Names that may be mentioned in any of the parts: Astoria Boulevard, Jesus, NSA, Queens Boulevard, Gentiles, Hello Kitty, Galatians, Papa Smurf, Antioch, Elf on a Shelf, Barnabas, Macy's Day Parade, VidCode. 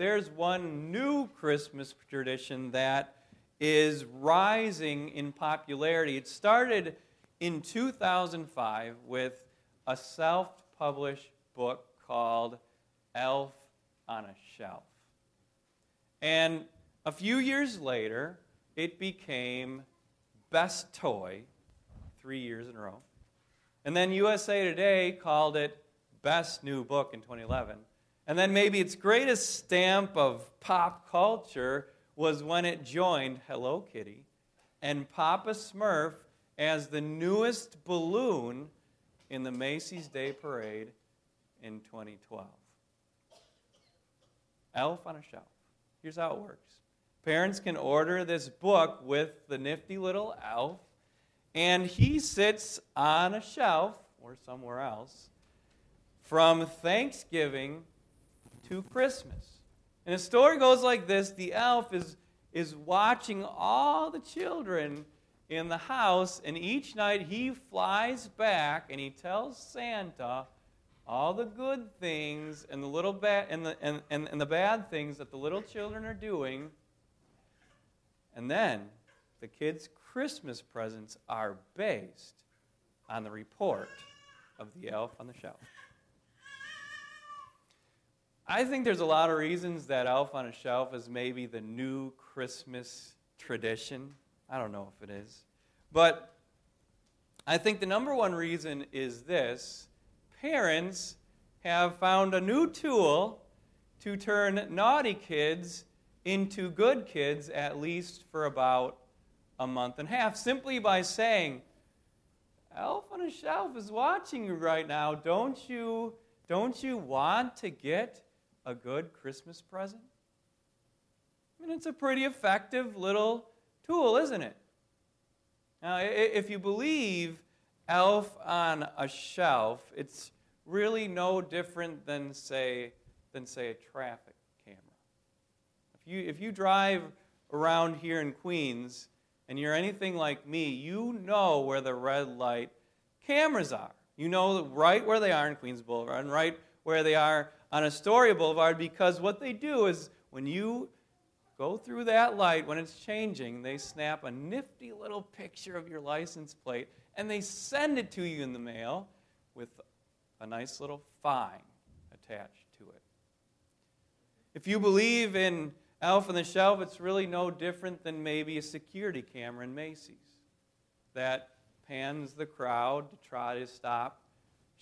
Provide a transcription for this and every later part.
there's one new Christmas tradition that is rising in popularity. It started in 2005 with a self-published book called Elf on a Shelf. And a few years later, it became Best Toy 3 years in a row. And then USA Today called it Best New Book in 2011. And then maybe its greatest stamp of pop culture was when it joined Hello Kitty and Papa Smurf as the newest balloon in the Macy's Day Parade in 2012. Elf on a Shelf. Here's how it works. Parents can order this book with the nifty little elf, and he sits on a shelf or somewhere else from Thanksgiving to Christmas. And the story goes like this. The elf is watching all the children in the house, and each night he flies back and he tells Santa all the good things and the little and the bad things that the little children are doing. And then the kids' Christmas presents are based on the report of the elf on the shelf. I think there's a lot of reasons that Elf on a Shelf is maybe the new Christmas tradition. I don't know if it is. But I think the number one reason is this. Parents have found a new tool to turn naughty kids into good kids, at least for about a month and a half, simply by saying, Elf on a Shelf is watching you right now. Don't you want to get a good Christmas present? I mean, it's a pretty effective little tool, isn't it? Now, if you believe Elf on a Shelf, it's really no different than, say, a traffic camera. If you drive around here in Queens and you're anything like me, you know where the red light cameras are. You know right where they are in Queens Boulevard and right where they are on Astoria Boulevard, because what they do is when you go through that light, when it's changing, they snap a nifty little picture of your license plate and they send it to you in the mail with a nice little fine attached to it. If you believe in Elf on the Shelf, it's really no different than maybe a security camera in Macy's that pans the crowd to try to stop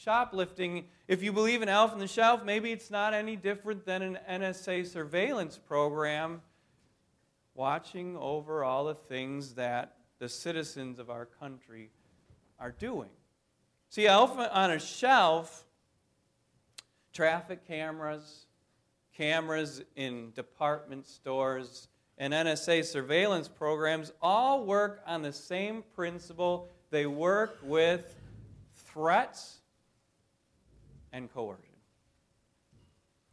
shoplifting. If you believe in Elf on the Shelf, maybe it's not any different than an NSA surveillance program watching over all the things that the citizens of our country are doing. See, Elf on a Shelf, traffic cameras, cameras in department stores, and NSA surveillance programs all work on the same principle. They work with threats and coercion.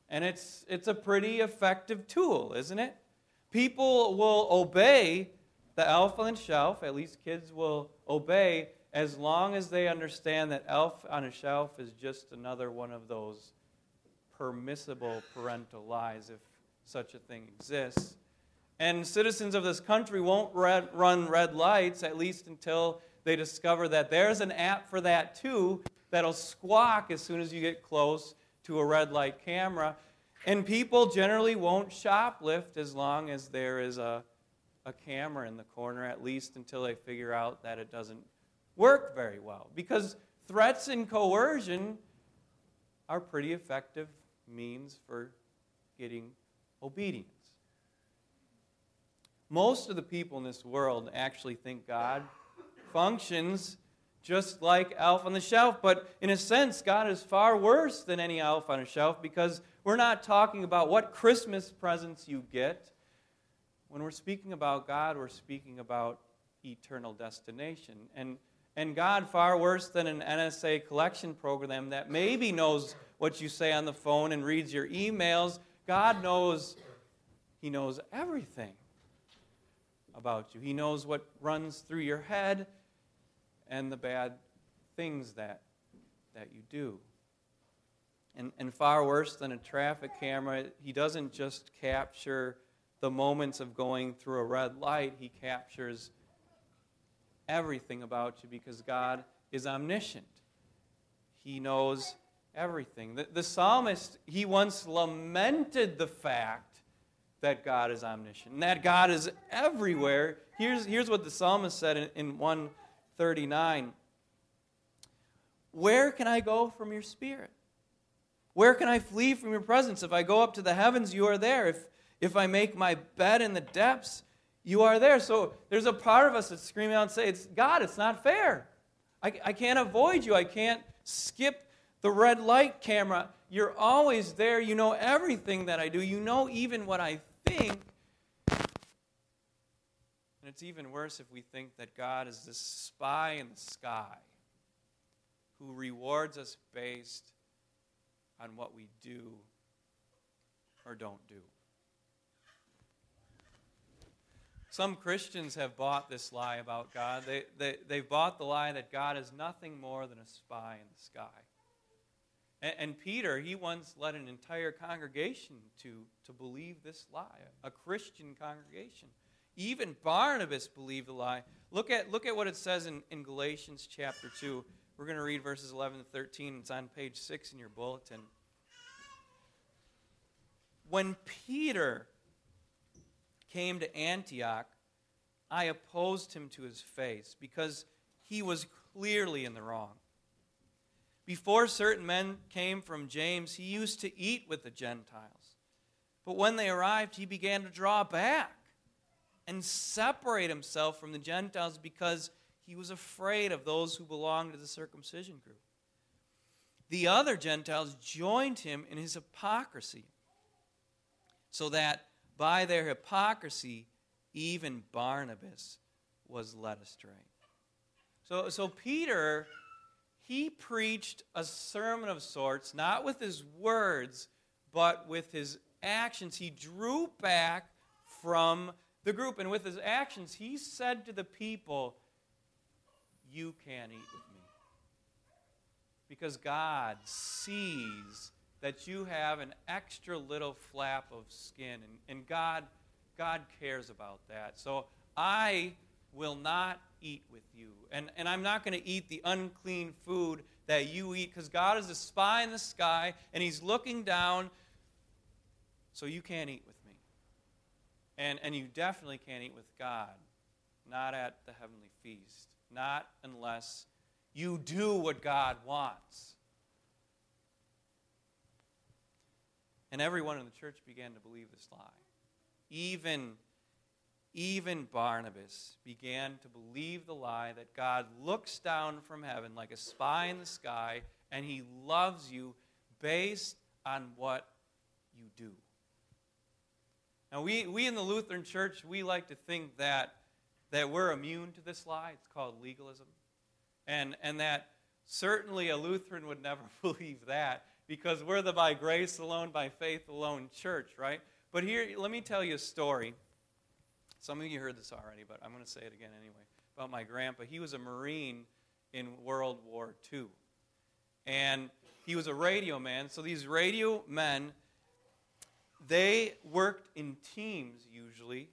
And it's a pretty effective tool, isn't it? People will obey the Elf on a Shelf, at least kids will obey, as long as they understand that Elf on a Shelf is just another one of those permissible parental lies, if such a thing exists. And citizens of this country won't run red lights, at least until they discover that there's an app for that too that'll squawk as soon as you get close to a red light camera. And people generally won't shoplift as long as there is a camera in the corner, at least until they figure out that it doesn't work very well. Because threats and coercion are pretty effective means for getting obedience. Most of the people in this world actually think God functions just like Elf on the Shelf, but in a sense, God is far worse than any Elf on a Shelf, because we're not talking about what Christmas presents you get. When we're speaking about God, we're speaking about eternal destination. And God, far worse than an NSA collection program that maybe knows what you say on the phone and reads your emails, God knows, He knows everything about you. He knows what runs through your head and the bad things that you do. And far worse than a traffic camera, he doesn't just capture the moments of going through a red light. He captures everything about you because God is omniscient. He knows everything. The psalmist, he once lamented the fact that God is omniscient, and that God is everywhere. Here's what the psalmist said in 139. Where can I go from your spirit? Where can I flee from your presence? If I go up to the heavens, you are there. If I make my bed in the depths, you are there. So there's a part of us that's screaming out and saying, God, it's not fair. I can't avoid you. I can't skip the red light camera. You're always there. You know everything that I do. You know even what I think. And it's even worse if we think that God is this spy in the sky who rewards us based on what we do or don't do. Some Christians have bought this lie about God. They've bought the lie that God is nothing more than a spy in the sky. And Peter, he once led an entire congregation to believe this lie, a Christian congregation. Even Barnabas believed the lie. Look at what it says in Galatians chapter 2. We're going to read verses 11 to 13. It's on page 6 in your bulletin. When Peter came to Antioch, I opposed him to his face because he was clearly in the wrong. Before certain men came from James, he used to eat with the Gentiles. But when they arrived, he began to draw back and separate himself from the Gentiles because he was afraid of those who belonged to the circumcision group. The other Gentiles joined him in his hypocrisy, so that by their hypocrisy, even Barnabas was led astray. So Peter, he preached a sermon of sorts, not with his words, but with his actions. He drew back from the group, and with his actions, he said to the people, you can't eat with me. Because God sees that you have an extra little flap of skin, and God cares about that. So I will not eat with you, and I'm not going to eat the unclean food that you eat, because God is a spy in the sky, and he's looking down, so you can't eat with me. And you definitely can't eat with God, not at the heavenly feast. Not unless you do what God wants. And everyone in the church began to believe this lie. Even Barnabas began to believe the lie that God looks down from heaven like a spy in the sky, and he loves you based on what you do. Now, we in the Lutheran church, we like to think that we're immune to this lie. It's called legalism. And that certainly a Lutheran would never believe that, because we're the by grace alone, by faith alone church, right? But here, let me tell you a story. Some of you heard this already, but I'm going to say it again anyway, about my grandpa. He was a Marine in World War II. And he was a radio man. So these radio men, they worked in teams usually.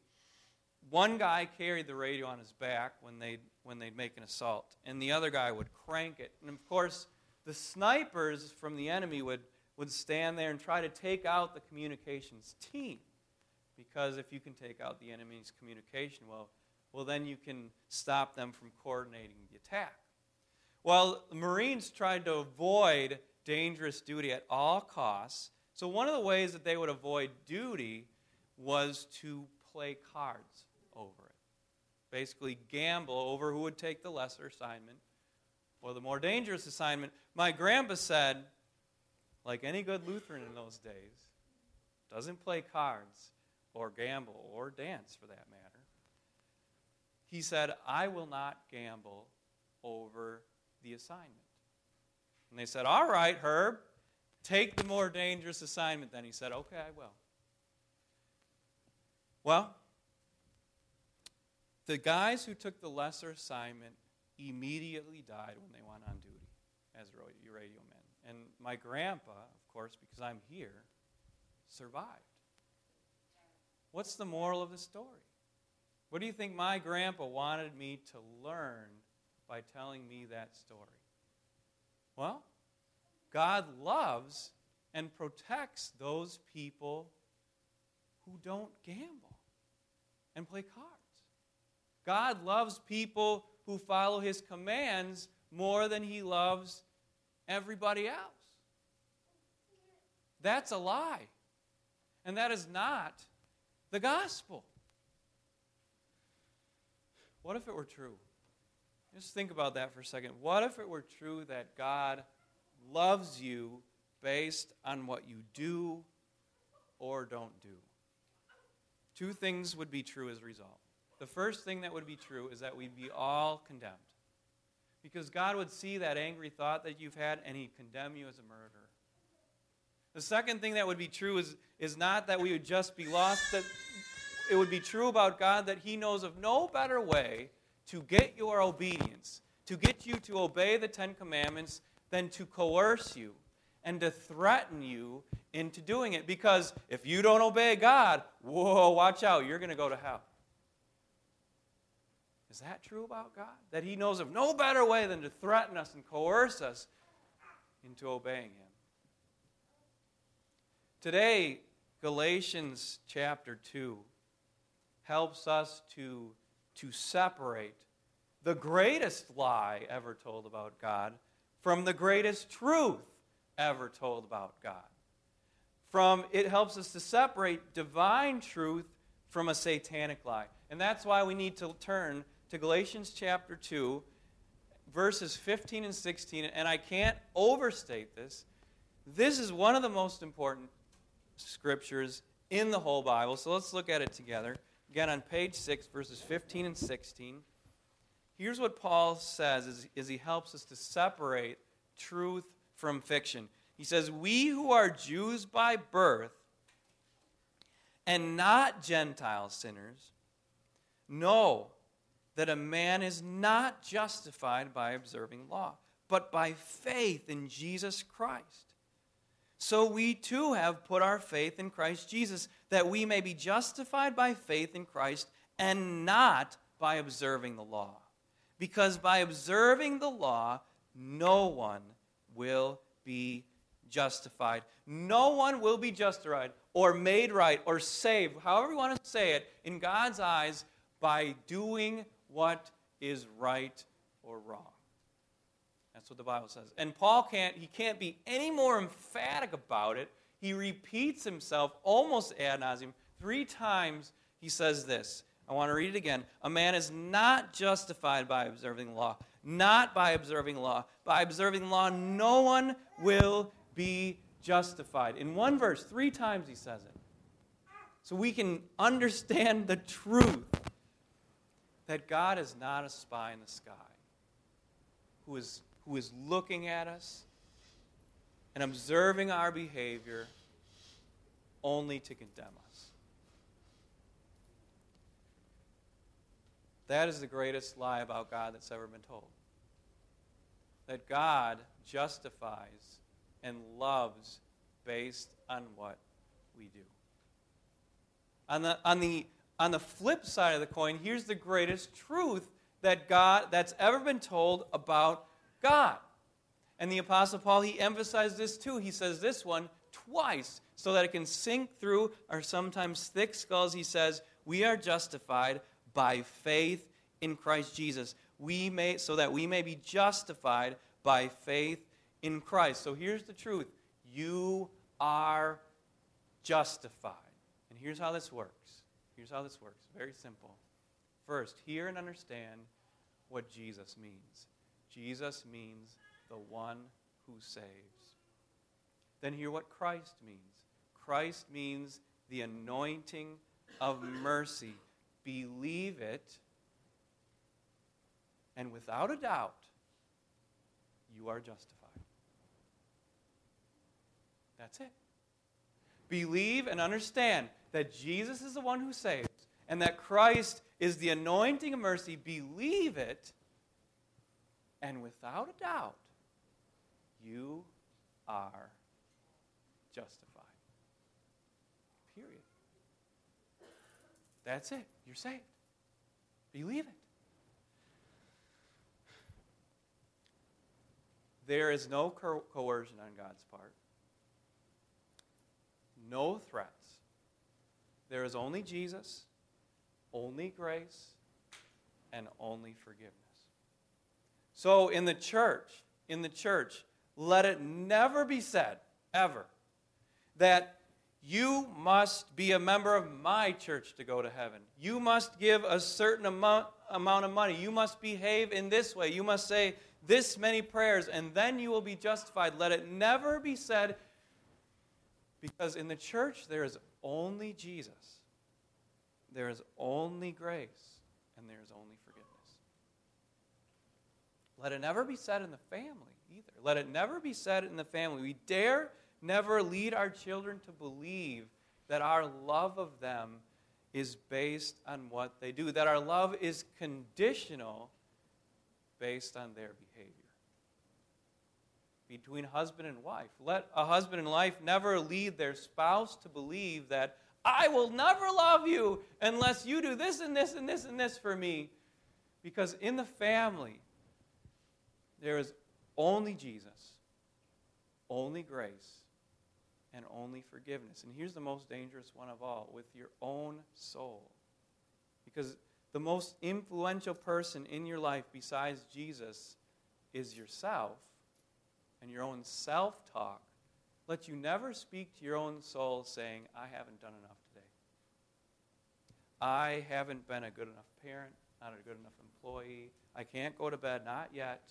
One guy carried the radio on his back when they'd make an assault, and the other guy would crank it. And, of course, the snipers from the enemy would stand there and try to take out the communications team, because if you can take out the enemy's communication, well then you can stop them from coordinating the attack. Well, the Marines tried to avoid dangerous duty at all costs, so one of the ways that they would avoid duty was to play cards over it. Basically gamble over who would take the lesser assignment or the more dangerous assignment. My grandpa said, like any good Lutheran in those days, doesn't play cards or gamble or dance for that matter. He said, I will not gamble over the assignment. And they said, all right, Herb, take the more dangerous assignment then. He said, okay, I will. Well, the guys who took the lesser assignment immediately died when they went on duty as radio men. And my grandpa, of course, because I'm here, survived. What's the moral of the story? What do you think my grandpa wanted me to learn by telling me that story? Well, God loves and protects those people who don't gamble and play cards. God loves people who follow his commands more than he loves everybody else. That's a lie. And that is not the gospel. What if it were true? Just think about that for a second. What if it were true that God loves you based on what you do or don't do? Two things would be true as a result. The first thing that would be true is that we'd be all condemned. Because God would see that angry thought that you've had and he'd condemn you as a murderer. The second thing that would be true is not that we would just be lost. That it would be true about God that he knows of no better way to get your obedience, to get you to obey the Ten Commandments, than to coerce you and to threaten you into doing it. Because if you don't obey God, whoa, watch out, you're going to go to hell. Is that true about God? That he knows of no better way than to threaten us and coerce us into obeying him? Today, Galatians chapter 2 helps us to separate the greatest lie ever told about God from the greatest truth ever told about God. It helps us to separate divine truth from a satanic lie. And that's why we need to turn to Galatians chapter 2, verses 15 and 16, and I can't overstate this. This is one of the most important scriptures in the whole Bible, so let's look at it together. Again, on page 6, verses 15 and 16, here's what Paul says as he helps us to separate truth from fiction. He says, "We who are Jews by birth and not Gentile sinners know that a man is not justified by observing law, but by faith in Jesus Christ. So we too have put our faith in Christ Jesus, that we may be justified by faith in Christ and not by observing the law. Because by observing the law, no one will be justified." No one will be justified or made right or saved, however you want to say it, in God's eyes, by doing what is right or wrong. That's what the Bible says. And Paul can't be any more emphatic about it. He repeats himself almost ad nauseum. 3 times he says this. I want to read it again. "A man is not justified by observing the law. Not by observing law. By observing law, no one will be justified." In one verse, 3 times he says it. So we can understand the truth that God is not a spy in the sky who is looking at us and observing our behavior only to condemn us. That is the greatest lie about God that's ever been told. That God justifies and loves based on what we do. On the flip side of the coin, here's the greatest truth that's ever been told about God. And the Apostle Paul, he emphasized this too. He says this one twice so that it can sink through our sometimes thick skulls. He says, "We are justified by faith in Christ Jesus. So that we may be justified by faith in Christ." So here's the truth. You are justified. And here's how this works. Very simple. First, hear and understand what Jesus means. Jesus means the one who saves. Then hear what Christ means. Christ means the anointing of mercy. Believe it, and without a doubt, you are justified. That's it. Believe and understand that Jesus is the one who saves, and that Christ is the anointing of mercy. Believe it, and without a doubt, you are justified. Period. That's it. You're saved. Believe it. There is no coercion on God's part. No threats. There is only Jesus, only grace, and only forgiveness. So in the church, let it never be said, ever, that you must be a member of my church to go to heaven. You must give a certain amount of money. You must behave in this way. You must say this many prayers, and then you will be justified. Let it never be said, because in the church there is only Jesus. There is only grace, and there is only forgiveness. Let it never be said in the family either. Let it never be said in the family. We dare never lead our children to believe that our love of them is based on what they do, that our love is conditional based on their behavior. Between husband and wife, let a husband and wife never lead their spouse to believe that I will never love you unless you do this and this and this and this for me. Because in the family, there is only Jesus, only grace, and only forgiveness. And here's the most dangerous one of all, with your own soul. Because the most influential person in your life besides Jesus is yourself and your own self-talk. Let you never speak to your own soul saying, I haven't done enough today. I haven't been a good enough parent, not a good enough employee. I can't go to bed, not yet,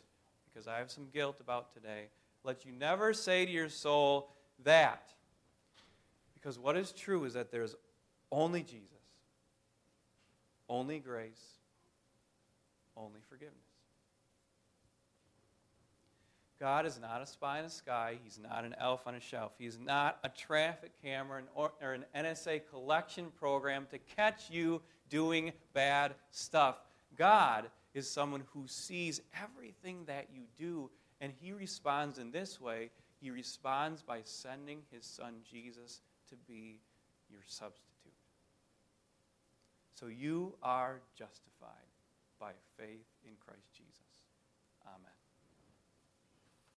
because I have some guilt about today. Let you never say to your soul that. Because what is true is that there's only Jesus, only grace, only forgiveness. God is not a spy in the sky. He's not an elf on a shelf. He's not a traffic camera or an NSA collection program to catch you doing bad stuff. God is someone who sees everything that you do, and he responds in this way. He responds by sending his son Jesus to be your substitute. So you are justified by faith in Christ Jesus. Amen.